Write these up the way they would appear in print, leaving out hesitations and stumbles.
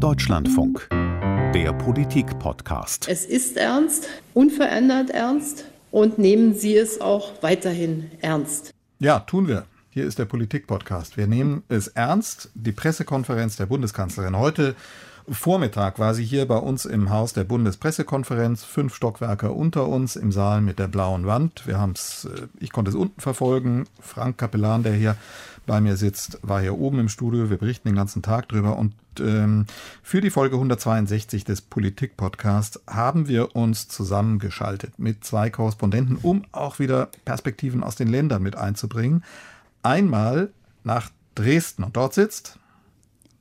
Deutschlandfunk, der Politik-Podcast. Es ist ernst, unverändert ernst, und nehmen Sie es auch weiterhin ernst. Ja, tun wir. Hier ist der Politik-Podcast. Wir nehmen es ernst. Die Pressekonferenz der Bundeskanzlerin heute Vormittag war sie hier bei uns im Haus der Bundespressekonferenz, 5 Stockwerke unter uns im Saal mit der blauen Wand. Ich konnte es unten verfolgen. Frank Capellan, der hier bei mir sitzt, war hier oben im Studio. Wir berichten den ganzen Tag drüber. Und für die Folge 162 des Politik-Podcasts haben wir uns zusammengeschaltet mit 2 Korrespondenten, um auch wieder Perspektiven aus den Ländern mit einzubringen. Einmal nach Dresden. Und dort sitzt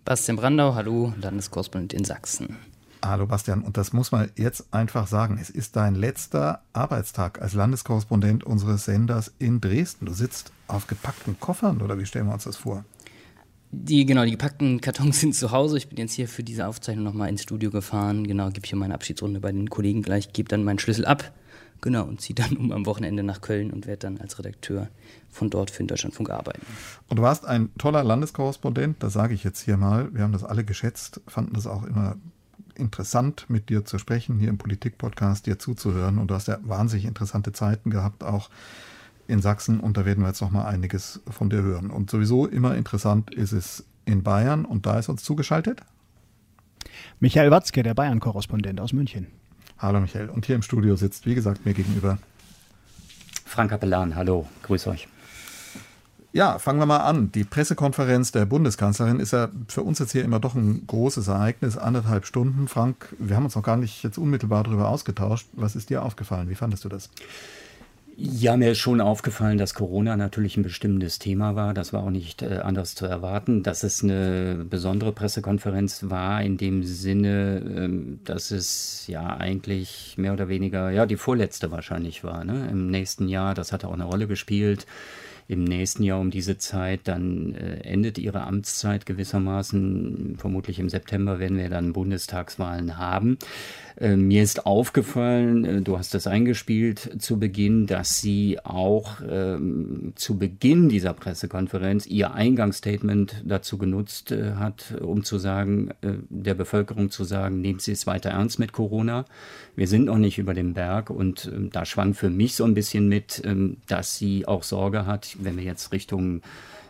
Bastian Brandau, hallo, Landeskorrespondent in Sachsen. Hallo Bastian, und das muss man jetzt einfach sagen, es ist dein letzter Arbeitstag als Landeskorrespondent unseres Senders in Dresden. Du sitzt auf gepackten Koffern, oder wie stellen wir uns das vor? Die gepackten Kartons sind zu Hause. Ich bin jetzt hier für diese Aufzeichnung nochmal ins Studio gefahren. Genau, gebe hier meine Abschiedsrunde bei den Kollegen gleich, gebe dann meinen Schlüssel ab. Genau, und ziehe dann am Wochenende nach Köln und werde dann als Redakteur von dort für den Deutschlandfunk arbeiten. Und du warst ein toller Landeskorrespondent, das sage ich jetzt hier mal. Wir haben das alle geschätzt, fanden das auch immer interessant, mit dir zu sprechen, hier im Politik-Podcast dir zuzuhören. Und du hast ja wahnsinnig interessante Zeiten gehabt, auch in Sachsen. Und da werden wir jetzt noch mal einiges von dir hören. Und sowieso immer interessant ist es in Bayern. Und da ist uns zugeschaltet Michael Watzke, der Bayern-Korrespondent aus München. Hallo Michael. Und hier im Studio sitzt, wie gesagt, mir gegenüber Frank Capellan. Hallo, grüß euch. Ja, fangen wir mal an. Die Pressekonferenz der Bundeskanzlerin ist ja für uns jetzt hier immer doch ein großes Ereignis. 1,5 Stunden. Frank, wir haben uns noch gar nicht jetzt unmittelbar darüber ausgetauscht. Was ist dir aufgefallen? Wie fandest du das? Ja, mir ist schon aufgefallen, dass Corona natürlich ein bestimmendes Thema war. Das war auch nicht anders zu erwarten. Dass es eine besondere Pressekonferenz war in dem Sinne, dass es ja eigentlich mehr oder weniger die vorletzte wahrscheinlich war, ne? Im nächsten Jahr, das hat auch eine Rolle gespielt. Im nächsten Jahr um diese Zeit, dann endet ihre Amtszeit gewissermaßen. Vermutlich im September werden wir dann Bundestagswahlen haben. Mir ist aufgefallen, du hast das eingespielt zu Beginn, dass sie auch zu Beginn dieser Pressekonferenz ihr Eingangsstatement dazu genutzt hat, um zu sagen, der Bevölkerung zu sagen, nehmt Sie es weiter ernst mit Corona. Wir sind noch nicht über den Berg, und da schwang für mich so ein bisschen mit, dass sie auch Sorge hat, wenn wir jetzt Richtung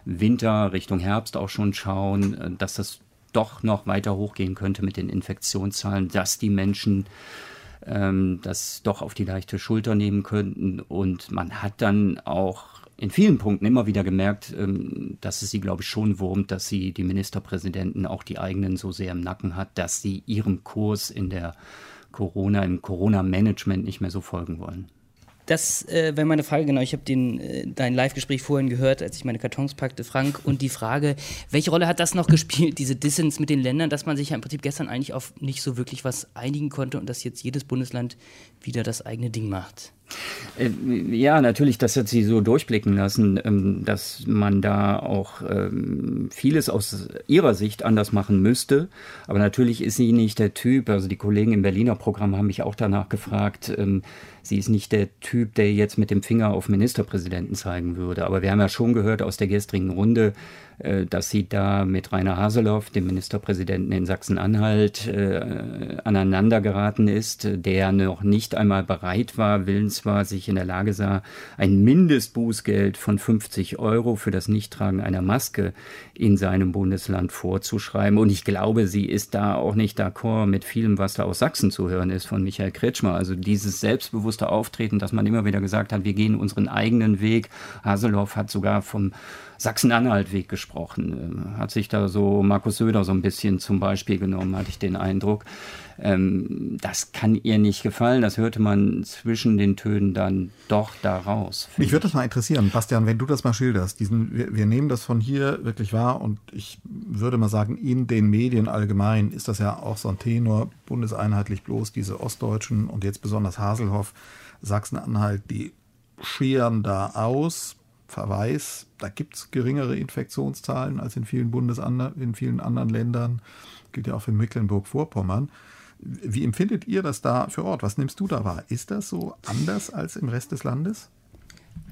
Winter, Richtung Herbst auch schon schauen, dass das doch noch weiter hochgehen könnte mit den Infektionszahlen, dass die Menschen das doch auf die leichte Schulter nehmen könnten. Und man hat dann auch in vielen Punkten immer wieder gemerkt, dass es sie, glaube ich, schon wurmt, dass sie, die Ministerpräsidenten, auch die eigenen, so sehr im Nacken hat, dass sie ihrem Kurs im Corona-Management nicht mehr so folgen wollen. Das wäre meine Frage, genau. Ich habe dein Live-Gespräch vorhin gehört, als ich meine Kartons packte, Frank. Und die Frage, welche Rolle hat das noch gespielt, diese Dissens mit den Ländern, dass man sich ja im Prinzip gestern eigentlich auf nicht so wirklich was einigen konnte und dass jetzt jedes Bundesland wieder das eigene Ding macht? Ja, natürlich, das hat sie so durchblicken lassen, dass man da auch vieles aus ihrer Sicht anders machen müsste. Aber natürlich ist sie nicht der Typ, also die Kollegen im Berliner Programm haben mich auch danach gefragt, sie ist nicht der Typ, der jetzt mit dem Finger auf Ministerpräsidenten zeigen würde. Aber wir haben ja schon gehört aus der gestrigen Runde, dass sie da mit Rainer Haseloff, dem Ministerpräsidenten in Sachsen-Anhalt, aneinander geraten ist, der noch nicht einmal bereit war, willens war, sich in der Lage sah, ein Mindestbußgeld von 50 € für das Nichttragen einer Maske in seinem Bundesland vorzuschreiben. Und ich glaube, sie ist da auch nicht d'accord mit vielem, was da aus Sachsen zu hören ist von Michael Kretschmer. Also dieses selbstbewusste Auftreten, dass man immer wieder gesagt hat, wir gehen unseren eigenen Weg. Haseloff hat sogar vom Sachsen-Anhalt-Weg gesprochen, hat sich da so Markus Söder so ein bisschen zum Beispiel genommen, hatte ich den Eindruck. Das kann ihr nicht gefallen, das hörte man zwischen den Tönen dann doch daraus. Mich würde das mal interessieren, Bastian, wenn du das mal schilderst. Wir nehmen das von hier wirklich wahr, und ich würde mal sagen, in den Medien allgemein ist das ja auch so ein Tenor, bundeseinheitlich bloß diese Ostdeutschen und jetzt besonders Haseloff, Sachsen-Anhalt, die scheren da aus. Verweis, da gibt es geringere Infektionszahlen als in vielen anderen Ländern. Gilt ja auch für Mecklenburg-Vorpommern. Wie empfindet ihr das da für Ort? Was nimmst du da wahr? Ist das so anders als im Rest des Landes?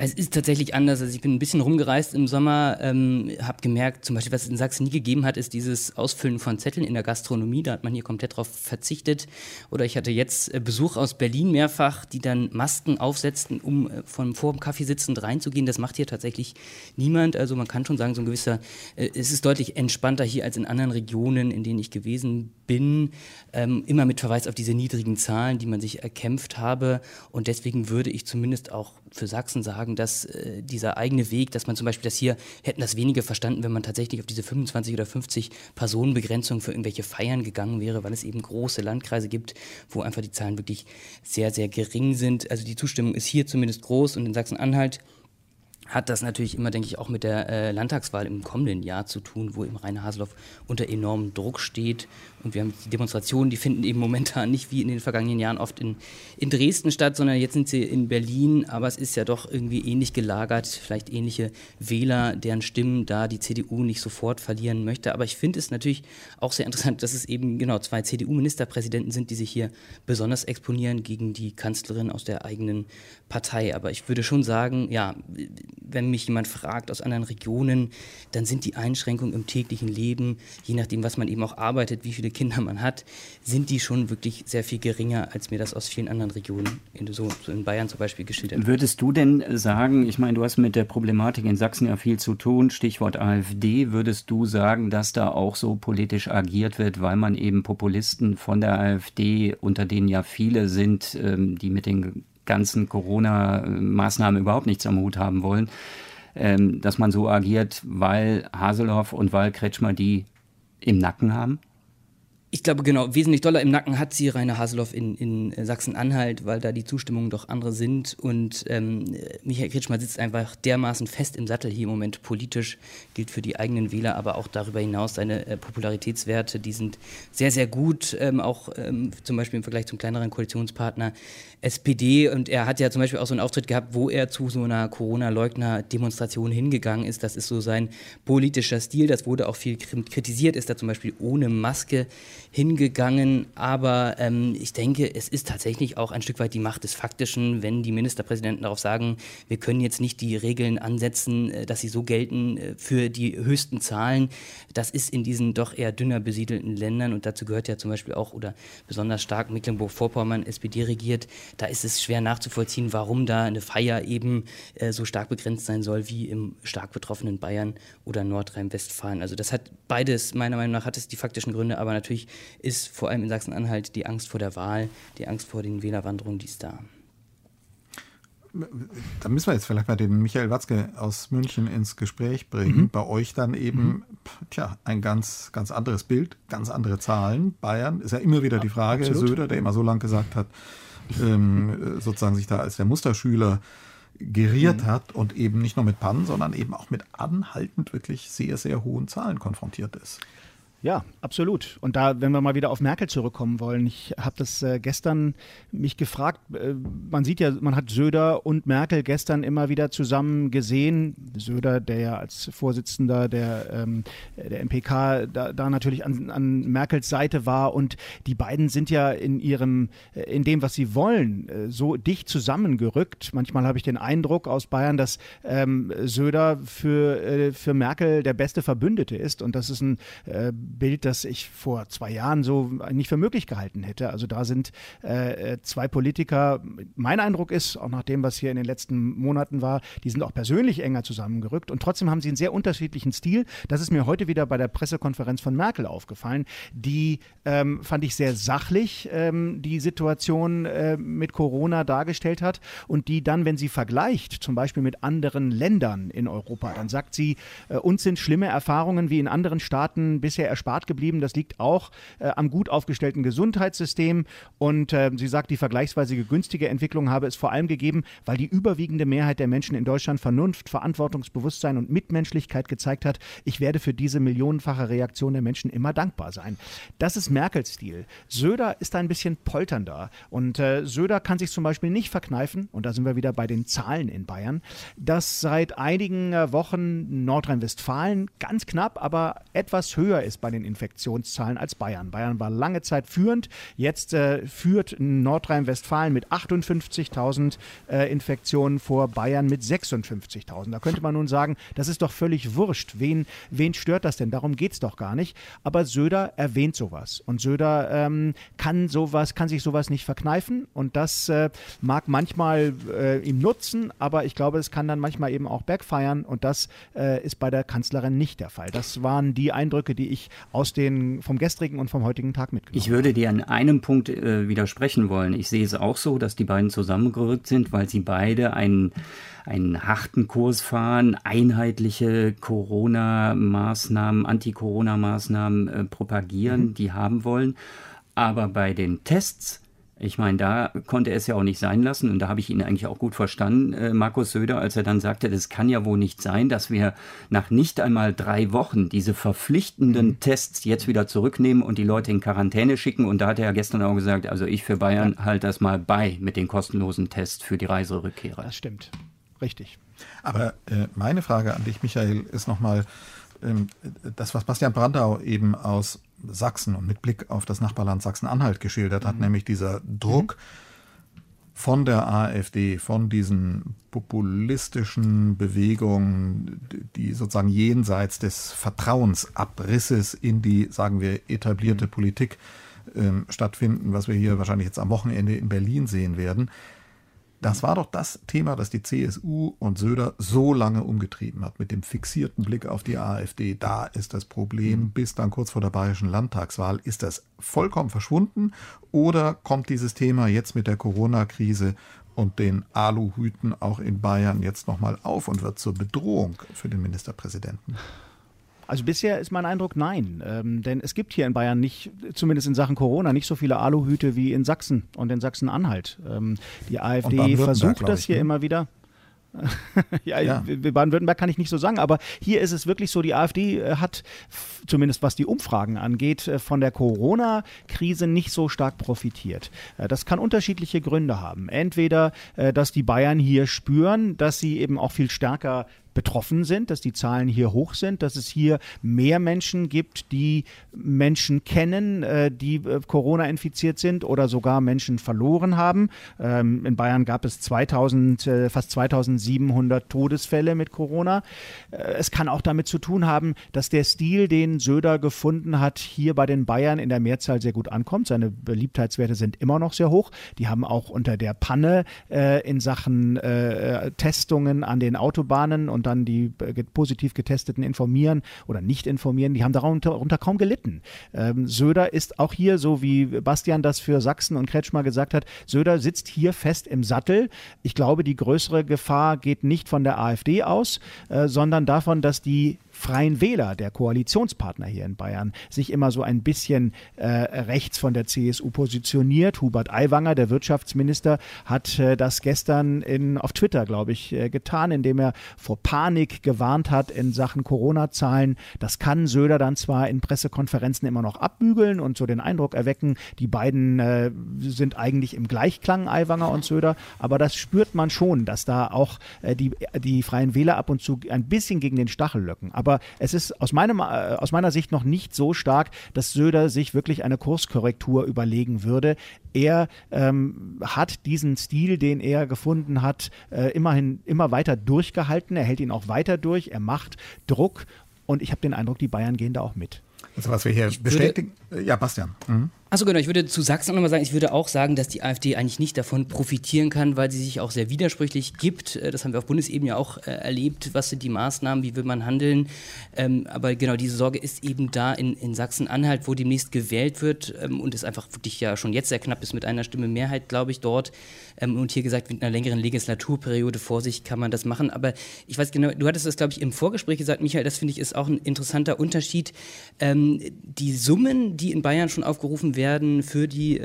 Es ist tatsächlich anders. Also ich bin ein bisschen rumgereist im Sommer, habe gemerkt, zum Beispiel, was es in Sachsen nie gegeben hat, ist dieses Ausfüllen von Zetteln in der Gastronomie. Da hat man hier komplett drauf verzichtet. Oder ich hatte jetzt Besuch aus Berlin mehrfach, die dann Masken aufsetzten, um vor dem Kaffee sitzend reinzugehen. Das macht hier tatsächlich niemand. Also man kann schon sagen, so ein gewisser, es ist deutlich entspannter hier als in anderen Regionen, in denen ich gewesen bin. Immer mit Verweis auf diese niedrigen Zahlen, die man sich erkämpft habe. Und deswegen würde ich zumindest auch für Sachsen sagen, dass dieser eigene Weg, dass man zum Beispiel das hier, hätten das weniger verstanden, wenn man tatsächlich auf diese 25 oder 50 Personenbegrenzung für irgendwelche Feiern gegangen wäre, weil es eben große Landkreise gibt, wo einfach die Zahlen wirklich sehr, sehr gering sind. Also die Zustimmung ist hier zumindest groß und in Sachsen-Anhalt hat das natürlich immer, denke ich, auch mit der Landtagswahl im kommenden Jahr zu tun, wo eben Rainer Haseloff unter enormem Druck steht. Und wir haben die Demonstrationen, die finden eben momentan nicht wie in den vergangenen Jahren oft in Dresden statt, sondern jetzt sind sie in Berlin. Aber es ist ja doch irgendwie ähnlich gelagert, vielleicht ähnliche Wähler, deren Stimmen da die CDU nicht sofort verlieren möchte. Aber ich finde es natürlich auch sehr interessant, dass es eben genau 2 CDU-Ministerpräsidenten sind, die sich hier besonders exponieren gegen die Kanzlerin aus der eigenen Partei. Aber ich würde schon sagen, ja, wenn mich jemand fragt aus anderen Regionen, dann sind die Einschränkungen im täglichen Leben, je nachdem, was man eben auch arbeitet, wie viele Kinder man hat, sind die schon wirklich sehr viel geringer, als mir das aus vielen anderen Regionen, so in Bayern zum Beispiel, geschildert wird. Würdest du denn sagen, ich meine, du hast mit der Problematik in Sachsen ja viel zu tun, Stichwort AfD, würdest du sagen, dass da auch so politisch agiert wird, weil man eben Populisten von der AfD, unter denen ja viele sind, die mit den ganzen Corona-Maßnahmen überhaupt nichts am Hut haben wollen, dass man so agiert, weil Haseloff und weil Kretschmer die im Nacken haben? Ich glaube, genau, wesentlich doller im Nacken hat sie Rainer Haseloff in Sachsen-Anhalt, weil da die Zustimmungen doch andere sind. Und Michael Kretschmer sitzt einfach dermaßen fest im Sattel hier im Moment politisch, gilt für die eigenen Wähler, aber auch darüber hinaus seine Popularitätswerte, die sind sehr, sehr gut, auch zum Beispiel im Vergleich zum kleineren Koalitionspartner SPD. Und er hat ja zum Beispiel auch so einen Auftritt gehabt, wo er zu so einer Corona-Leugner-Demonstration hingegangen ist. Das ist so sein politischer Stil, das wurde auch viel kritisiert, ist da zum Beispiel ohne Maske hingegangen, aber ich denke, es ist tatsächlich auch ein Stück weit die Macht des Faktischen, wenn die Ministerpräsidenten darauf sagen, wir können jetzt nicht die Regeln ansetzen, dass sie so gelten für die höchsten Zahlen. Das ist in diesen doch eher dünner besiedelten Ländern und dazu gehört ja zum Beispiel auch oder besonders stark Mecklenburg-Vorpommern, SPD regiert, da ist es schwer nachzuvollziehen, warum da eine Feier eben so stark begrenzt sein soll wie im stark betroffenen Bayern oder Nordrhein-Westfalen. Also das hat beides, meiner Meinung nach, hat es die faktischen Gründe, aber natürlich ist vor allem in Sachsen-Anhalt die Angst vor der Wahl, die Angst vor den Wählerwanderungen, die ist da. Da müssen wir jetzt vielleicht mal den Michael Watzke aus München ins Gespräch bringen. Mhm. Bei euch dann eben, ein ganz, ganz anderes Bild, ganz andere Zahlen. Bayern ist ja immer wieder die Frage, absolut. Söder, der immer so lang gesagt hat, sozusagen sich da als der Musterschüler geriert hat und eben nicht nur mit Pannen, sondern eben auch mit anhaltend wirklich sehr, sehr hohen Zahlen konfrontiert ist. Ja, absolut. Und da, wenn wir mal wieder auf Merkel zurückkommen wollen, ich habe das gestern mich gefragt, man sieht ja, man hat Söder und Merkel gestern immer wieder zusammen gesehen. Söder, der ja als Vorsitzender der MPK da natürlich an Merkels Seite war und die beiden sind ja in dem, was sie wollen, so dicht zusammengerückt. Manchmal habe ich den Eindruck aus Bayern, dass Söder für Merkel der beste Verbündete ist und das ist ein Bild, das ich vor 2 Jahren so nicht für möglich gehalten hätte. Also da sind 2 Politiker, mein Eindruck ist, auch nach dem, was hier in den letzten Monaten war, die sind auch persönlich enger zusammengerückt und trotzdem haben sie einen sehr unterschiedlichen Stil. Das ist mir heute wieder bei der Pressekonferenz von Merkel aufgefallen. Die fand ich sehr sachlich, die Situation mit Corona dargestellt hat und die dann, wenn sie vergleicht, zum Beispiel mit anderen Ländern in Europa, dann sagt sie, uns sind schlimme Erfahrungen wie in anderen Staaten bisher erspart geblieben. Das liegt auch am gut aufgestellten Gesundheitssystem. Und sie sagt, die vergleichsweise günstige Entwicklung habe es vor allem gegeben, weil die überwiegende Mehrheit der Menschen in Deutschland Vernunft, Verantwortungsbewusstsein und Mitmenschlichkeit gezeigt hat. Ich werde für diese millionenfache Reaktion der Menschen immer dankbar sein. Das ist Merkels Stil. Söder ist ein bisschen polternder. Und Söder kann sich zum Beispiel nicht verkneifen, und da sind wir wieder bei den Zahlen in Bayern, dass seit einigen Wochen Nordrhein-Westfalen ganz knapp, aber etwas höher ist bei bei den Infektionszahlen als Bayern. Bayern war lange Zeit führend. Jetzt führt Nordrhein-Westfalen mit 58.000 Infektionen vor Bayern mit 56.000. Da könnte man nun sagen, das ist doch völlig wurscht. Wen stört das denn? Darum geht es doch gar nicht. Aber Söder erwähnt sowas. Und Söder kann sich sowas nicht verkneifen. Und das mag manchmal ihm nutzen, aber ich glaube, es kann dann manchmal eben auch backfeiern. Und das ist bei der Kanzlerin nicht der Fall. Das waren die Eindrücke, die ich aus vom gestrigen und vom heutigen Tag mitgenommen habe. Ich würde dir an einem Punkt widersprechen wollen. Ich sehe es auch so, dass die beiden zusammengerückt sind, weil sie beide einen harten Kurs fahren, einheitliche Corona-Maßnahmen, Anti-Corona-Maßnahmen propagieren, die haben wollen. Aber bei den Tests, ich meine, da konnte er es ja auch nicht sein lassen und da habe ich ihn eigentlich auch gut verstanden, Markus Söder, als er dann sagte, das kann ja wohl nicht sein, dass wir nach nicht einmal 3 Wochen diese verpflichtenden Tests jetzt wieder zurücknehmen und die Leute in Quarantäne schicken. Und da hat er ja gestern auch gesagt, also ich für Bayern halte das mal bei mit den kostenlosen Tests für die Reiserückkehrer. Das stimmt, richtig. Aber meine Frage an dich, Michael, ist nochmal das, was Bastian Brandau eben aus Sachsen und mit Blick auf das Nachbarland Sachsen-Anhalt geschildert hat, nämlich dieser Druck von der AfD, von diesen populistischen Bewegungen, die sozusagen jenseits des Vertrauensabrisses in die, sagen wir, etablierte Politik stattfinden, was wir hier wahrscheinlich jetzt am Wochenende in Berlin sehen werden. Das war doch das Thema, das die CSU und Söder so lange umgetrieben hat, mit dem fixierten Blick auf die AfD. Da ist das Problem, bis dann kurz vor der bayerischen Landtagswahl. Ist das vollkommen verschwunden oder kommt dieses Thema jetzt mit der Corona-Krise und den Aluhüten auch in Bayern jetzt nochmal auf und wird zur Bedrohung für den Ministerpräsidenten? Also bisher ist mein Eindruck, nein. Denn es gibt hier in Bayern nicht, zumindest in Sachen Corona, nicht so viele Aluhüte wie in Sachsen und in Sachsen-Anhalt. Die AfD versucht das hier immer wieder. Ja, in Baden-Württemberg kann ich nicht so sagen, aber hier ist es wirklich so, die AfD hat, zumindest was die Umfragen angeht, von der Corona-Krise nicht so stark profitiert. Das kann unterschiedliche Gründe haben. Entweder, dass die Bayern hier spüren, dass sie eben auch viel stärker betroffen sind, dass die Zahlen hier hoch sind, dass es hier mehr Menschen gibt, die Menschen kennen, die Corona infiziert sind oder sogar Menschen verloren haben. In Bayern gab es fast 2700 Todesfälle mit Corona. Es kann auch damit zu tun haben, dass der Stil, den Söder gefunden hat, hier bei den Bayern in der Mehrzahl sehr gut ankommt. Seine Beliebtheitswerte sind immer noch sehr hoch. Die haben auch unter der Panne in Sachen Testungen an den Autobahnen und dann die positiv Getesteten informieren oder nicht informieren, die haben darunter kaum gelitten. Söder ist auch hier, so wie Bastian das für Sachsen und Kretschmer gesagt hat, Söder sitzt hier fest im Sattel. Ich glaube, die größere Gefahr geht nicht von der AfD aus, sondern davon, dass die Freien Wähler, der Koalitionspartner hier in Bayern, sich immer so ein bisschen rechts von der CSU positioniert. Hubert Aiwanger, der Wirtschaftsminister, hat das gestern auf Twitter, glaube ich, getan, indem er vor Panik gewarnt hat in Sachen Corona-Zahlen. Das kann Söder dann zwar in Pressekonferenzen immer noch abbügeln und so den Eindruck erwecken, die beiden sind eigentlich im Gleichklang, Aiwanger und Söder, aber das spürt man schon, dass da auch die Freien Wähler ab und zu ein bisschen gegen den Stachel löcken. Aber es ist aus meiner Sicht noch nicht so stark, dass Söder sich wirklich eine Kurskorrektur überlegen würde. Er hat diesen Stil, den er gefunden hat, immerhin immer weiter durchgehalten. Er hält ihn auch weiter durch. Er macht Druck. Und ich habe den Eindruck, die Bayern gehen da auch mit. Also was wir hier bestätigen. Ja, Bastian. Achso, genau. Ich würde zu Sachsen nochmal sagen, ich würde auch sagen, dass die AfD eigentlich nicht davon profitieren kann, weil sie sich auch sehr widersprüchlich gibt. Das haben wir auf Bundesebene auch erlebt. Was sind die Maßnahmen? Wie will man handeln? Aber genau, diese Sorge ist eben da in Sachsen-Anhalt, wo demnächst gewählt wird und es einfach wirklich ja schon jetzt sehr knapp ist mit einer Stimme Mehrheit, glaube ich, dort. Und hier gesagt, mit einer längeren Legislaturperiode vor sich kann man das machen. Aber ich weiß genau, du hattest das, glaube ich, im Vorgespräch gesagt, Michael, das finde ich ist auch ein interessanter Unterschied. Die Summen, die in Bayern schon aufgerufen werden für die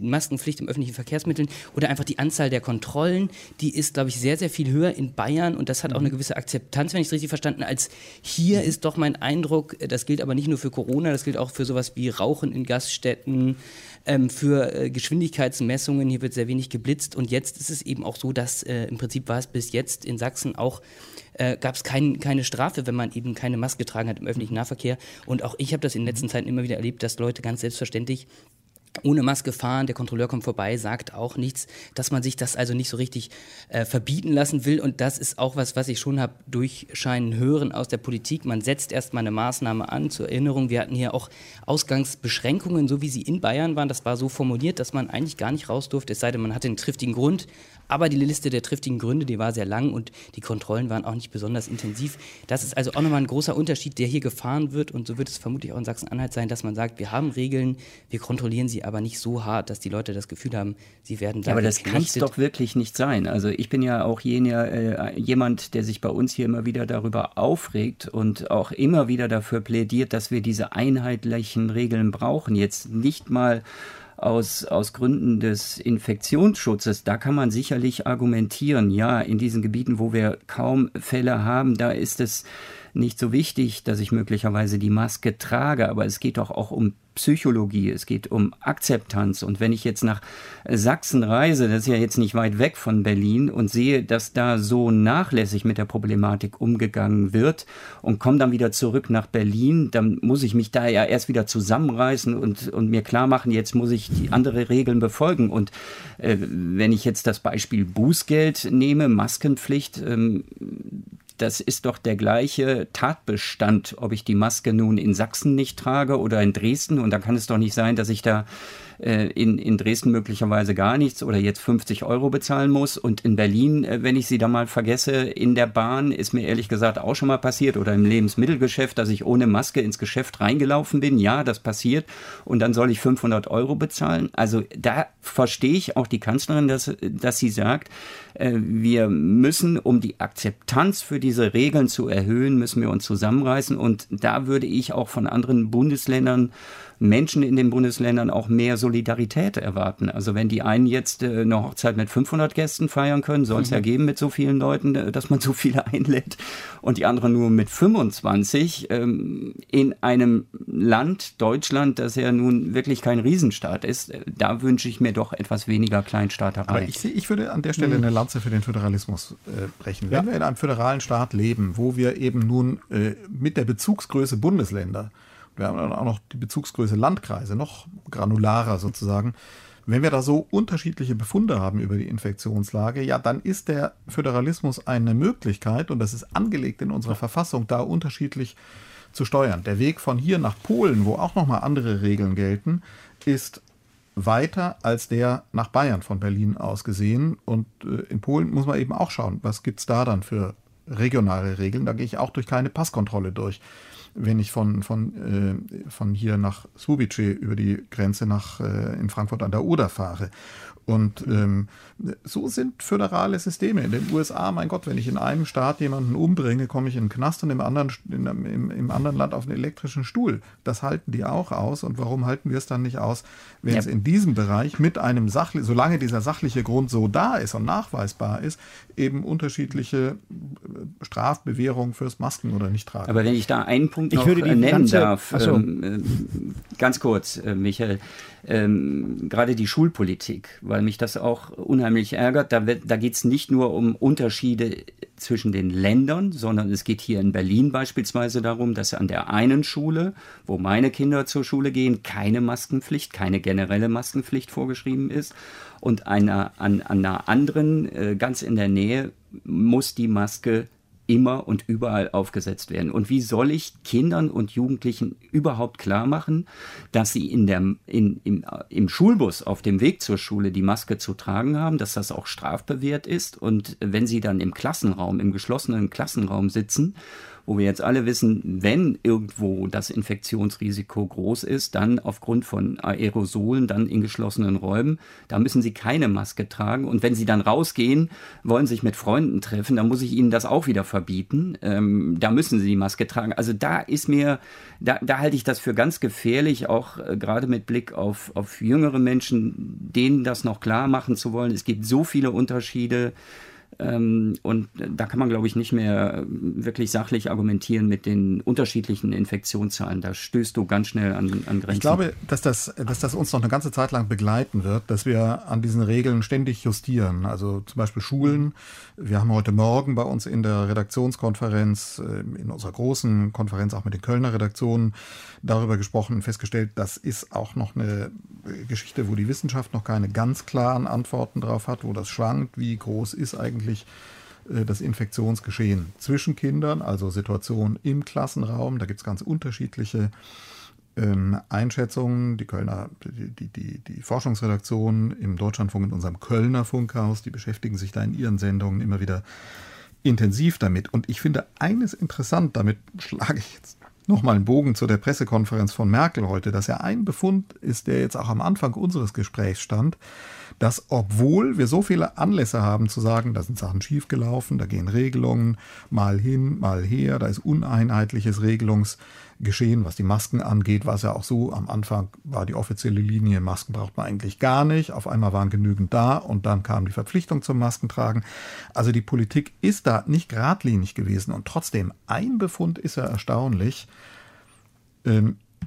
Maskenpflicht im öffentlichen Verkehrsmitteln oder einfach die Anzahl der Kontrollen, die ist, glaube ich, sehr, sehr viel höher in Bayern und das hat auch eine gewisse Akzeptanz, wenn ich es richtig verstanden habe, als hier ist doch mein Eindruck, das gilt aber nicht nur für Corona, das gilt auch für sowas wie Rauchen in Gaststätten, für Geschwindigkeitsmessungen, hier wird sehr wenig geblitzt und jetzt ist es eben auch so, dass im Prinzip war es bis jetzt in Sachsen auch gab es keine Strafe, wenn man eben keine Maske getragen hat im öffentlichen Nahverkehr. Und auch ich habe das in letzten Zeiten immer wieder erlebt, dass Leute ganz selbstverständlich ohne Maske fahren, der Kontrolleur kommt vorbei, sagt auch nichts, dass man sich das also nicht so richtig verbieten lassen will. Und das ist auch was ich schon habe durchscheinen hören aus der Politik. Man setzt erstmal eine Maßnahme an. Zur Erinnerung, wir hatten hier auch Ausgangsbeschränkungen, so wie sie in Bayern waren. Das war so formuliert, dass man eigentlich gar nicht raus durfte, es sei denn, man hatte einen triftigen Grund. Aber die Liste der triftigen Gründe, die war sehr lang und die Kontrollen waren auch nicht besonders intensiv. Das ist also auch nochmal ein großer Unterschied, der hier gefahren wird. Und so wird es vermutlich auch in Sachsen-Anhalt sein, dass man sagt, wir haben Regeln, wir kontrollieren sie aber nicht so hart, dass die Leute das Gefühl haben, sie werden da geknechtet. Aber das kann es doch wirklich nicht sein. Also ich bin ja auch jemand, der sich bei uns hier immer wieder darüber aufregt und auch immer wieder dafür plädiert, dass wir diese einheitlichen Regeln brauchen. Jetzt nicht mal aus Gründen des Infektionsschutzes, da kann man sicherlich argumentieren, ja, in diesen Gebieten, wo wir kaum Fälle haben, da ist es nicht so wichtig, dass ich möglicherweise die Maske trage, aber es geht doch auch um Psychologie, es geht um Akzeptanz. Und wenn ich jetzt nach Sachsen reise, das ist ja jetzt nicht weit weg von Berlin, und sehe, dass da so nachlässig mit der Problematik umgegangen wird und komme dann wieder zurück nach Berlin, dann muss ich mich da ja erst wieder zusammenreißen und mir klar machen, jetzt muss ich die anderen Regeln befolgen. Und wenn ich jetzt das Beispiel Bußgeld nehme, Maskenpflicht, das ist doch der gleiche Tatbestand, ob ich die Maske nun in Sachsen nicht trage oder in Dresden. Und da kann es doch nicht sein, dass ich da in Dresden möglicherweise gar nichts oder jetzt 50 € bezahlen muss. Und in Berlin, wenn ich sie da mal vergesse, in der Bahn, ist mir ehrlich gesagt auch schon mal passiert, oder im Lebensmittelgeschäft, dass ich ohne Maske ins Geschäft reingelaufen bin. Ja, das passiert. Und dann soll ich 500 € bezahlen. Also da verstehe ich auch die Kanzlerin, dass sie sagt, wir müssen, um die Akzeptanz für diese Regeln zu erhöhen, müssen wir uns zusammenreißen. Und da würde ich auch von anderen Bundesländern, Menschen in den Bundesländern, auch mehr Solidarität erwarten. Also wenn die einen jetzt eine Hochzeit mit 500 Gästen feiern können, soll es ja geben mit so vielen Leuten, dass man so viele einlädt, und die anderen nur mit 25 in einem Land, Deutschland, das ja nun wirklich kein Riesenstaat ist, da wünsche ich mir doch etwas weniger Kleinstaaterei. Aber ich würde an der Stelle eine Lanze für den Föderalismus brechen. Wenn wir in einem föderalen Staat leben, wo wir eben nun mit der Bezugsgröße Bundesländer, wir haben dann auch noch die Bezugsgröße Landkreise, noch granularer sozusagen. Wenn wir da so unterschiedliche Befunde haben über die Infektionslage, ja, dann ist der Föderalismus eine Möglichkeit, und das ist angelegt in unserer Verfassung, da unterschiedlich zu steuern. Der Weg von hier nach Polen, wo auch nochmal andere Regeln gelten, ist weiter als der nach Bayern von Berlin aus gesehen. Und in Polen muss man eben auch schauen, was gibt es da dann für regionale Regeln. Da gehe ich auch durch keine Passkontrolle durch, wenn ich von hier nach Słubice über die Grenze in Frankfurt an der Oder fahre. Und so sind föderale Systeme. In den USA, mein Gott, wenn ich in einem Staat jemanden umbringe, komme ich in den Knast, und im anderen Land auf einen elektrischen Stuhl. Das halten die auch aus. Und warum halten wir es dann nicht aus, wenn es in diesem Bereich mit einem solange dieser sachliche Grund so da ist und nachweisbar ist, eben unterschiedliche Strafbewährungen fürs Masken oder nicht tragen. Aber wenn ich da einen Punkt noch nennen darf, ganz kurz, Michael, gerade die Schulpolitik, weil mich das auch unheimlich ärgert. Da geht es nicht nur um Unterschiede zwischen den Ländern, sondern es geht hier in Berlin beispielsweise darum, dass an der einen Schule, wo meine Kinder zur Schule gehen, keine generelle Maskenpflicht vorgeschrieben ist. Und an einer anderen, ganz in der Nähe, muss die Maske immer und überall aufgesetzt werden. Und wie soll ich Kindern und Jugendlichen überhaupt klar machen, dass sie im Schulbus auf dem Weg zur Schule die Maske zu tragen haben, dass das auch strafbewehrt ist? Und wenn sie dann im geschlossenen Klassenraum sitzen, wo wir jetzt alle wissen, wenn irgendwo das Infektionsrisiko groß ist, dann aufgrund von Aerosolen, dann in geschlossenen Räumen, da müssen sie keine Maske tragen. Und wenn sie dann rausgehen, wollen sich mit Freunden treffen, dann muss ich ihnen das auch wieder verbieten. Da müssen sie die Maske tragen. Also da halte ich das für ganz gefährlich, auch gerade mit Blick auf jüngere Menschen, denen das noch klar machen zu wollen. Es gibt so viele Unterschiede, Und da kann man, glaube ich, nicht mehr wirklich sachlich argumentieren mit den unterschiedlichen Infektionszahlen. Da stößt du ganz schnell an Grenzen. Ich glaube, dass das uns noch eine ganze Zeit lang begleiten wird, dass wir an diesen Regeln ständig justieren. Also zum Beispiel Schulen. Wir haben heute Morgen bei uns in der Redaktionskonferenz, in unserer großen Konferenz auch mit den Kölner Redaktionen, darüber gesprochen und festgestellt, das ist auch noch eine Geschichte, wo die Wissenschaft noch keine ganz klaren Antworten drauf hat, wo das schwankt, wie groß ist eigentlich das Infektionsgeschehen zwischen Kindern, also Situation im Klassenraum. Da gibt es ganz unterschiedliche Einschätzungen. Die Kölner, die Forschungsredaktion im Deutschlandfunk, in unserem Kölner Funkhaus, die beschäftigen sich da in ihren Sendungen immer wieder intensiv damit. Und ich finde eines interessant, damit schlage ich jetzt nochmal einen Bogen zu der Pressekonferenz von Merkel heute, dass ja ein Befund ist, der jetzt auch am Anfang unseres Gesprächs stand, dass obwohl wir so viele Anlässe haben zu sagen, da sind Sachen schiefgelaufen, da gehen Regelungen mal hin, mal her, da ist uneinheitliches Regelungsgeschehen, was die Masken angeht, war es ja auch so, am Anfang war die offizielle Linie, Masken braucht man eigentlich gar nicht, auf einmal waren genügend da und dann kam die Verpflichtung zum Maskentragen. Also die Politik ist da nicht geradlinig gewesen und trotzdem ein Befund ist ja erstaunlich,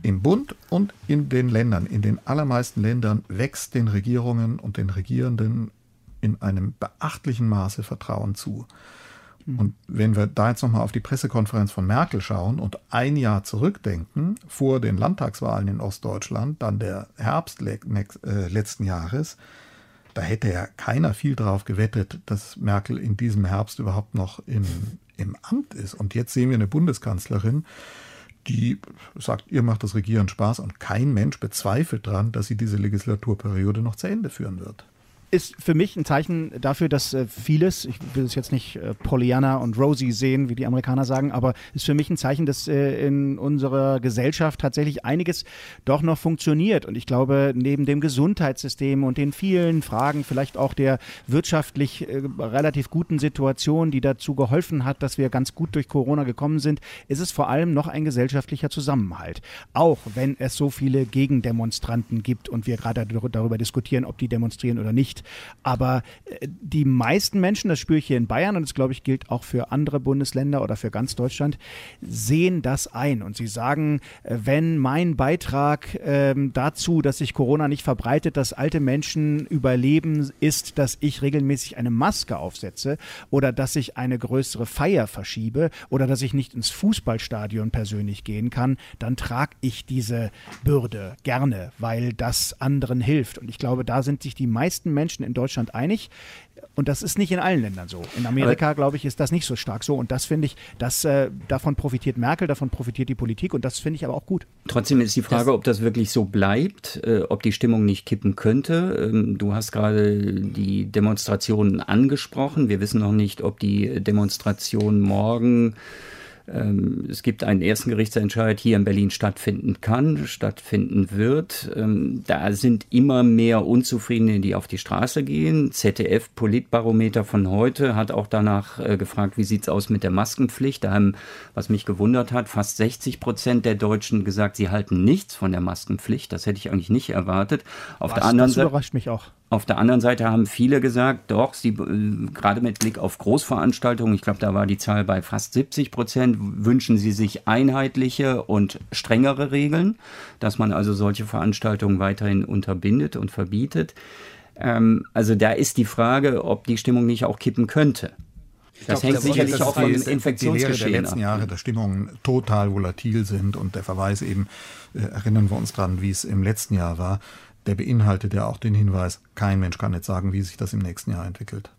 im Bund und in den Ländern, in den allermeisten Ländern wächst den Regierungen und den Regierenden in einem beachtlichen Maße Vertrauen zu. Und wenn wir da jetzt nochmal auf die Pressekonferenz von Merkel schauen und ein Jahr zurückdenken, vor den Landtagswahlen in Ostdeutschland, dann der Herbst letzten Jahres, da hätte ja keiner viel drauf gewettet, dass Merkel in diesem Herbst überhaupt noch im Amt ist. Und jetzt sehen wir eine Bundeskanzlerin, die sagt, ihr macht das Regieren Spaß und kein Mensch bezweifelt daran, dass sie diese Legislaturperiode noch zu Ende führen wird. Ist für mich ein Zeichen dafür, dass vieles, ich will es jetzt nicht Pollyanna und Rosie sehen, wie die Amerikaner sagen, aber ist für mich ein Zeichen, dass in unserer Gesellschaft tatsächlich einiges doch noch funktioniert. Und ich glaube, neben dem Gesundheitssystem und den vielen Fragen, vielleicht auch der wirtschaftlich relativ guten Situation, die dazu geholfen hat, dass wir ganz gut durch Corona gekommen sind, ist es vor allem noch ein gesellschaftlicher Zusammenhalt. Auch wenn es so viele Gegendemonstranten gibt und wir gerade darüber diskutieren, ob die demonstrieren oder nicht. Aber die meisten Menschen, das spüre ich hier in Bayern und das, glaube ich, gilt auch für andere Bundesländer oder für ganz Deutschland, sehen das ein. Und sie sagen, wenn mein Beitrag dazu, dass sich Corona nicht verbreitet, dass alte Menschen überleben, ist, dass ich regelmäßig eine Maske aufsetze oder dass ich eine größere Feier verschiebe oder dass ich nicht ins Fußballstadion persönlich gehen kann, dann trage ich diese Bürde gerne, weil das anderen hilft. Und ich glaube, da sind sich die meisten Menschen in Deutschland einig. Und das ist nicht in allen Ländern so. In Amerika, glaube ich, ist das nicht so stark so. Und das finde ich, davon profitiert Merkel, davon profitiert die Politik. Und das finde ich aber auch gut. Trotzdem ist die Frage, ob das wirklich so bleibt, ob die Stimmung nicht kippen könnte. Du hast gerade die Demonstrationen angesprochen. Wir wissen noch nicht, ob die Demonstration morgen, es gibt einen ersten Gerichtsentscheid, hier in Berlin stattfinden wird. Da sind immer mehr Unzufriedene, die auf die Straße gehen. ZDF Politbarometer von heute hat auch danach gefragt, wie sieht's aus mit der Maskenpflicht? Da haben, was mich gewundert hat, fast 60% der Deutschen gesagt, sie halten nichts von der Maskenpflicht. Das hätte ich eigentlich nicht erwartet. Das überrascht mich auch. Auf der anderen Seite haben viele gesagt, doch, sie, gerade mit Blick auf Großveranstaltungen, ich glaube, da war die Zahl bei fast 70%, wünschen sie sich einheitliche und strengere Regeln, dass man also solche Veranstaltungen weiterhin unterbindet und verbietet. Also da ist die Frage, ob die Stimmung nicht auch kippen könnte. Das hängt sicherlich auch vom Infektionsgeschehen ab. Die Lehre der letzten Jahre, dass Stimmungen total volatil sind und der Verweis eben, erinnern wir uns dran, wie es im letzten Jahr war, der beinhaltet ja auch den Hinweis, kein Mensch kann jetzt sagen, wie sich das im nächsten Jahr entwickelt.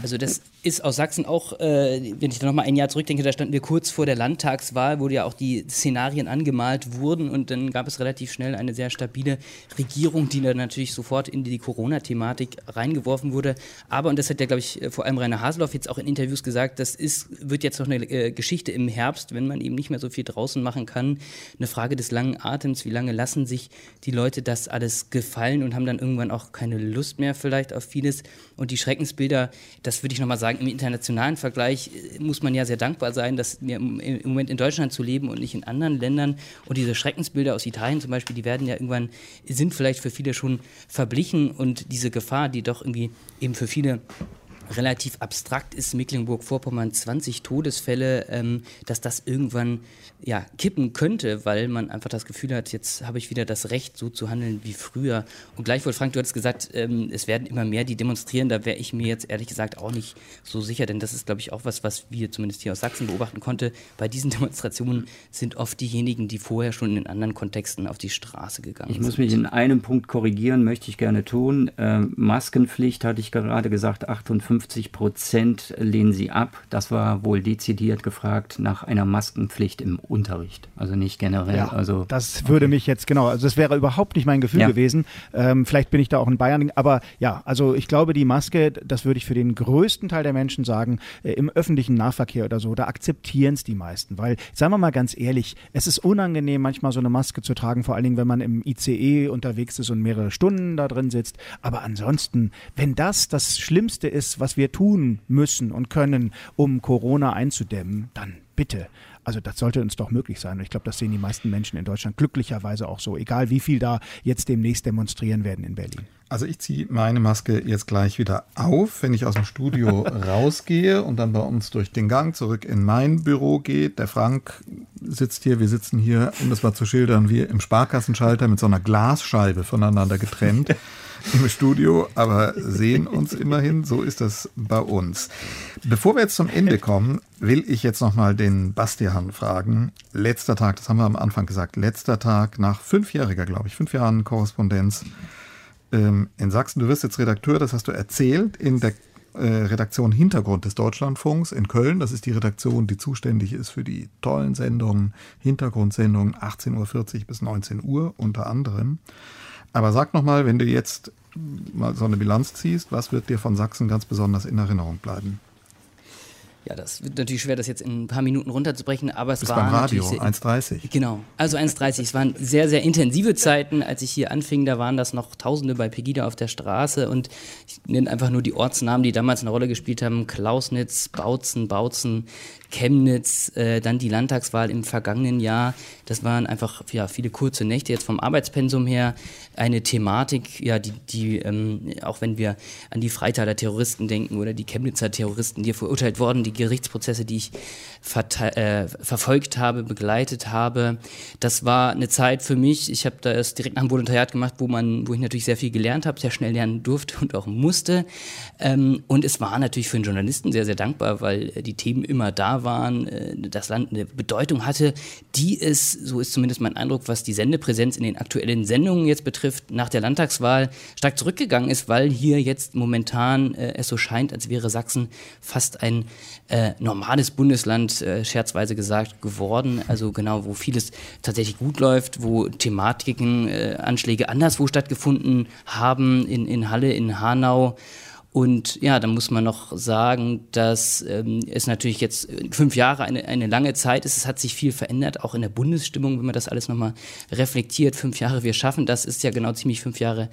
Also das ist aus Sachsen auch, wenn ich da nochmal ein Jahr zurückdenke, da standen wir kurz vor der Landtagswahl, wo ja auch die Szenarien angemalt wurden und dann gab es relativ schnell eine sehr stabile Regierung, die dann natürlich sofort in die Corona-Thematik reingeworfen wurde. Aber, und das hat ja, glaube ich, vor allem Rainer Haseloff jetzt auch in Interviews gesagt, das wird jetzt noch eine Geschichte im Herbst, wenn man eben nicht mehr so viel draußen machen kann. Eine Frage des langen Atems, wie lange lassen sich die Leute das alles gefallen und haben dann irgendwann auch keine Lust mehr vielleicht auf vieles. Und die Schreckensbilder, das würde ich nochmal sagen, im internationalen Vergleich muss man ja sehr dankbar sein, dass wir im Moment in Deutschland zu leben und nicht in anderen Ländern. Und diese Schreckensbilder aus Italien zum Beispiel, die werden ja irgendwann, sind vielleicht für viele schon verblichen. Und diese Gefahr, die doch irgendwie eben für viele relativ abstrakt ist, Mecklenburg-Vorpommern 20 Todesfälle, dass das irgendwann ja, kippen könnte, weil man einfach das Gefühl hat, jetzt habe ich wieder das Recht, so zu handeln wie früher. Und gleichwohl, Frank, du hattest gesagt, es werden immer mehr, die demonstrieren, da wäre ich mir jetzt ehrlich gesagt auch nicht so sicher, denn das ist, glaube ich, auch was wir zumindest hier aus Sachsen beobachten konnten. Bei diesen Demonstrationen sind oft diejenigen, die vorher schon in anderen Kontexten auf die Straße gegangen sind. Ich muss mich in einem Punkt korrigieren, möchte ich gerne tun. Maskenpflicht, hatte ich gerade gesagt, 58% lehnen sie ab. Das war wohl dezidiert gefragt nach einer Maskenpflicht im Unterricht, also nicht generell. Ja, also, das würde mich jetzt, genau, also das wäre überhaupt nicht mein Gefühl gewesen. Vielleicht bin ich da auch in Bayern, aber ja, also ich glaube, die Maske, das würde ich für den größten Teil der Menschen sagen, im öffentlichen Nahverkehr oder so, da akzeptieren es die meisten, weil, sagen wir mal ganz ehrlich, es ist unangenehm, manchmal so eine Maske zu tragen, vor allen Dingen, wenn man im ICE unterwegs ist und mehrere Stunden da drin sitzt, aber ansonsten, wenn das Schlimmste ist, was wir tun müssen und können, um Corona einzudämmen, dann bitte. Also das sollte uns doch möglich sein. Und ich glaube, das sehen die meisten Menschen in Deutschland glücklicherweise auch so. Egal, wie viel da jetzt demnächst demonstrieren werden in Berlin. Also ich ziehe meine Maske jetzt gleich wieder auf, wenn ich aus dem Studio rausgehe und dann bei uns durch den Gang zurück in mein Büro geht. Der Frank sitzt hier, wir sitzen hier, um das mal zu schildern, wie im Sparkassenschalter mit so einer Glasscheibe voneinander getrennt im Studio, aber sehen uns immerhin. So ist das bei uns. Bevor wir jetzt zum Ende kommen, will ich jetzt nochmal den Bastian fragen. Letzter Tag, das haben wir am Anfang gesagt, letzter Tag nach 5 Jahren Korrespondenz in Sachsen. Du wirst jetzt Redakteur, das hast du erzählt, in der Redaktion Hintergrund des Deutschlandfunks in Köln. Das ist die Redaktion, die zuständig ist für die tollen Sendungen, Hintergrundsendungen 18.40 Uhr bis 19 Uhr unter anderem. Aber sag nochmal, wenn du jetzt mal so eine Bilanz ziehst, was wird dir von Sachsen ganz besonders in Erinnerung bleiben? Ja, das wird natürlich schwer, das jetzt in ein paar Minuten runterzubrechen, aber es war beim Radio, 1.30. Genau, also 1.30. Es waren sehr, sehr intensive Zeiten. Als ich hier anfing, da waren das noch Tausende bei Pegida auf der Straße und ich nenne einfach nur die Ortsnamen, die damals eine Rolle gespielt haben. Klausnitz, Bautzen, Chemnitz, dann die Landtagswahl im vergangenen Jahr. Das waren einfach ja, viele kurze Nächte jetzt vom Arbeitspensum her. Eine Thematik, ja, die auch wenn wir an die Freitaler Terroristen denken oder die Chemnitzer Terroristen, die verurteilt wurden, die Gerichtsprozesse, die ich verfolgt habe, begleitet habe. Das war eine Zeit für mich, ich habe das direkt nach dem Volontariat gemacht, wo ich natürlich sehr viel gelernt habe, sehr schnell lernen durfte und auch musste. Und es war natürlich für einen Journalisten sehr, sehr dankbar, weil die Themen immer da waren, das Land eine Bedeutung hatte, die es, so ist zumindest mein Eindruck, was die Sendepräsenz in den aktuellen Sendungen jetzt betrifft, nach der Landtagswahl stark zurückgegangen ist, weil hier jetzt momentan es so scheint, als wäre Sachsen fast ein normales Bundesland, scherzweise gesagt, geworden. Also genau, wo vieles tatsächlich gut läuft, wo Thematiken, Anschläge anderswo stattgefunden haben, in Halle, in Hanau. Und ja, dann muss man noch sagen, dass es natürlich jetzt 5 Jahre eine lange Zeit ist. Es hat sich viel verändert, auch in der Bundesstimmung, wenn man das alles nochmal reflektiert. 5 Jahre, wir schaffen das, ist ja genau ziemlich 5 Jahre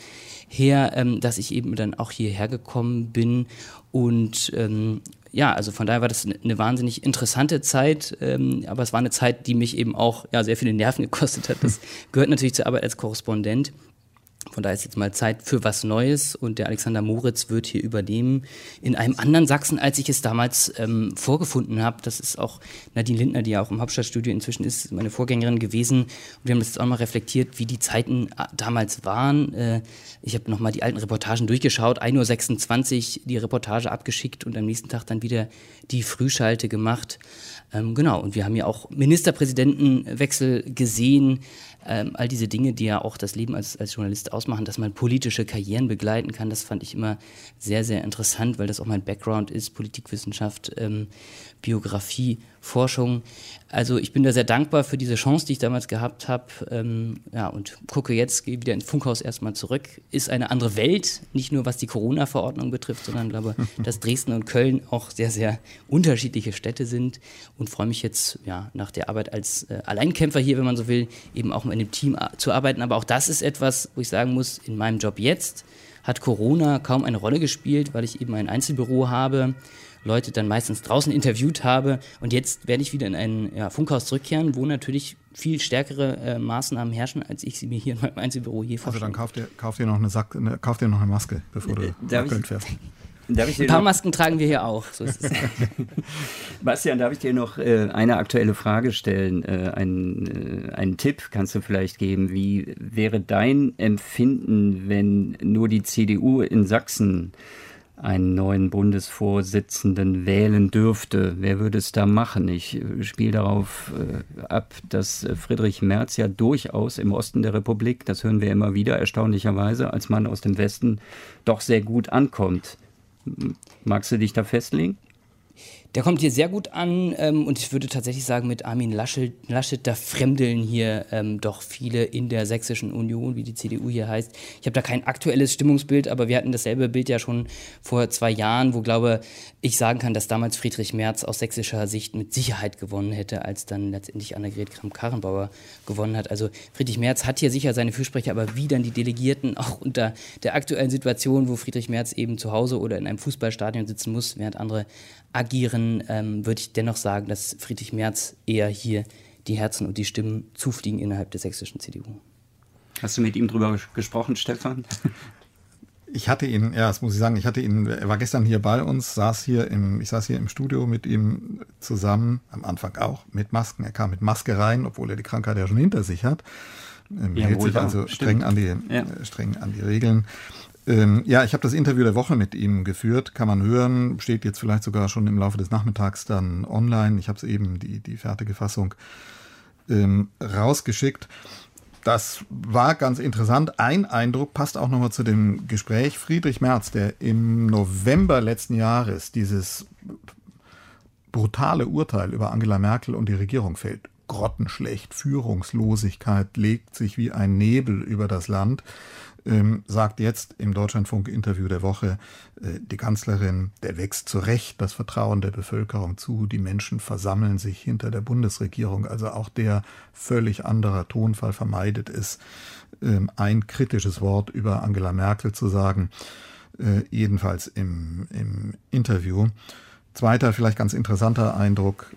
her, dass ich eben dann auch hierher gekommen bin. Und ja, also von daher war das eine wahnsinnig interessante Zeit, aber es war eine Zeit, die mich eben auch ja, sehr viele Nerven gekostet hat. Das gehört natürlich zur Arbeit als Korrespondent. Von daher ist jetzt mal Zeit für was Neues und der Alexander Moritz wird hier übernehmen in einem anderen Sachsen, als ich es damals vorgefunden habe. Das ist auch Nadine Lindner, die ja auch im Hauptstadtstudio inzwischen ist, meine Vorgängerin gewesen. Und wir haben das jetzt auch mal reflektiert, wie die Zeiten damals waren. Ich habe nochmal die alten Reportagen durchgeschaut, 1.26 Uhr die Reportage abgeschickt und am nächsten Tag dann wieder die Frühschalte gemacht. Genau, und wir haben ja auch Ministerpräsidentenwechsel gesehen. All diese Dinge, die ja auch das Leben als Journalist ausmachen, dass man politische Karrieren begleiten kann, das fand ich immer sehr, sehr interessant, weil das auch mein Background ist, Politikwissenschaft, Biografie, Forschung. Also ich bin da sehr dankbar für diese Chance, die ich damals gehabt habe ja, und gucke jetzt, gehe wieder ins Funkhaus erstmal zurück. Ist eine andere Welt, nicht nur was die Corona-Verordnung betrifft, sondern glaube, dass Dresden und Köln auch sehr, sehr unterschiedliche Städte sind und freue mich jetzt ja, nach der Arbeit als Alleinkämpfer hier, wenn man so will, eben auch in dem Team zu arbeiten. Aber auch das ist etwas, wo ich sagen muss, in meinem Job jetzt hat Corona kaum eine Rolle gespielt, weil ich eben ein Einzelbüro habe, Leute dann meistens draußen interviewt habe und jetzt werde ich wieder in ein Funkhaus zurückkehren, wo natürlich viel stärkere Maßnahmen herrschen, als ich sie mir hier in meinem Einzelbüro je vorstelle. Also dann kauft ihr noch eine Maske, bevor du nach Köln fährst. Ein paar Masken tragen wir hier auch. So ist es. Bastian, darf ich dir noch eine aktuelle Frage stellen? Einen Tipp kannst du vielleicht geben. Wie wäre dein Empfinden, wenn nur die CDU in Sachsen einen neuen Bundesvorsitzenden wählen dürfte? Wer würde es da machen? Ich spiele darauf ab, dass Friedrich Merz ja durchaus im Osten der Republik, das hören wir immer wieder, erstaunlicherweise, als Mann aus dem Westen, doch sehr gut ankommt. Magst du dich da festlegen? Der kommt hier sehr gut an und ich würde tatsächlich sagen, mit Armin Laschet, da fremdeln hier doch viele in der Sächsischen Union, wie die CDU hier heißt. Ich habe da kein aktuelles Stimmungsbild, aber wir hatten dasselbe Bild ja schon vor 2 Jahren, wo, glaube ich, sagen kann, dass damals Friedrich Merz aus sächsischer Sicht mit Sicherheit gewonnen hätte, als dann letztendlich Annegret Kramp-Karrenbauer gewonnen hat. Also Friedrich Merz hat hier sicher seine Fürsprecher, aber wie dann die Delegierten auch unter der aktuellen Situation, wo Friedrich Merz eben zu Hause oder in einem Fußballstadion sitzen muss, während andere agieren, würde ich dennoch sagen, dass Friedrich Merz eher hier die Herzen und die Stimmen zufliegen innerhalb der sächsischen CDU. Hast du mit ihm drüber gesprochen, Stefan? Ich hatte ihn, ja, das muss ich sagen, er war gestern hier bei uns, ich saß hier im Studio mit ihm zusammen, am Anfang auch mit Masken. Er kam mit Maske rein, obwohl er die Krankheit ja schon hinter sich hat. Er hält sich also streng an die Regeln. Ja, ich habe das Interview der Woche mit ihm geführt, kann man hören, steht jetzt vielleicht sogar schon im Laufe des Nachmittags dann online. Ich habe es eben, die fertige Fassung, rausgeschickt. Das war ganz interessant. Ein Eindruck passt auch nochmal zu dem Gespräch. Friedrich Merz, der im November letzten Jahres dieses brutale Urteil über Angela Merkel und die Regierung fällt. Grottenschlecht, Führungslosigkeit legt sich wie ein Nebel über das Land. Sagt jetzt im Deutschlandfunk-Interview der Woche, die Kanzlerin, der wächst zu Recht das Vertrauen der Bevölkerung zu, die Menschen versammeln sich hinter der Bundesregierung, also auch der völlig anderer Tonfall vermeidet es, ein kritisches Wort über Angela Merkel zu sagen, jedenfalls im Interview. Zweiter, vielleicht ganz interessanter Eindruck,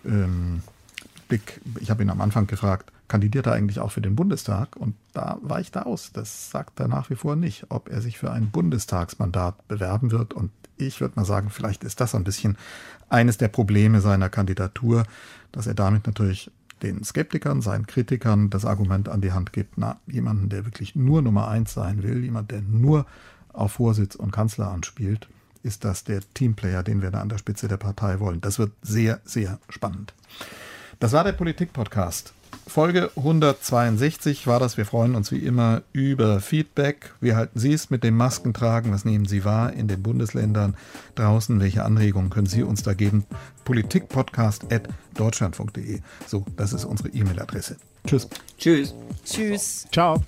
Blick, ich habe ihn am Anfang gefragt, kandidiert er eigentlich auch für den Bundestag? Und da weicht er aus. Das sagt er nach wie vor nicht, ob er sich für ein Bundestagsmandat bewerben wird. Und ich würde mal sagen, vielleicht ist das ein bisschen eines der Probleme seiner Kandidatur, dass er damit natürlich den Skeptikern, seinen Kritikern das Argument an die Hand gibt, na, jemanden, der wirklich nur Nummer 1 sein will, jemand, der nur auf Vorsitz und Kanzler anspielt, ist das der Teamplayer, den wir da an der Spitze der Partei wollen. Das wird sehr, sehr spannend. Das war der Politik-Podcast. Folge 162 war das. Wir freuen uns wie immer über Feedback. Wie halten Sie es mit dem Maskentragen? Was nehmen Sie wahr in den Bundesländern draußen? Welche Anregungen können Sie uns da geben? politikpodcast@deutschlandfunk.de. So, das ist unsere E-Mail-Adresse. Tschüss. Tschüss. Tschüss. Ciao.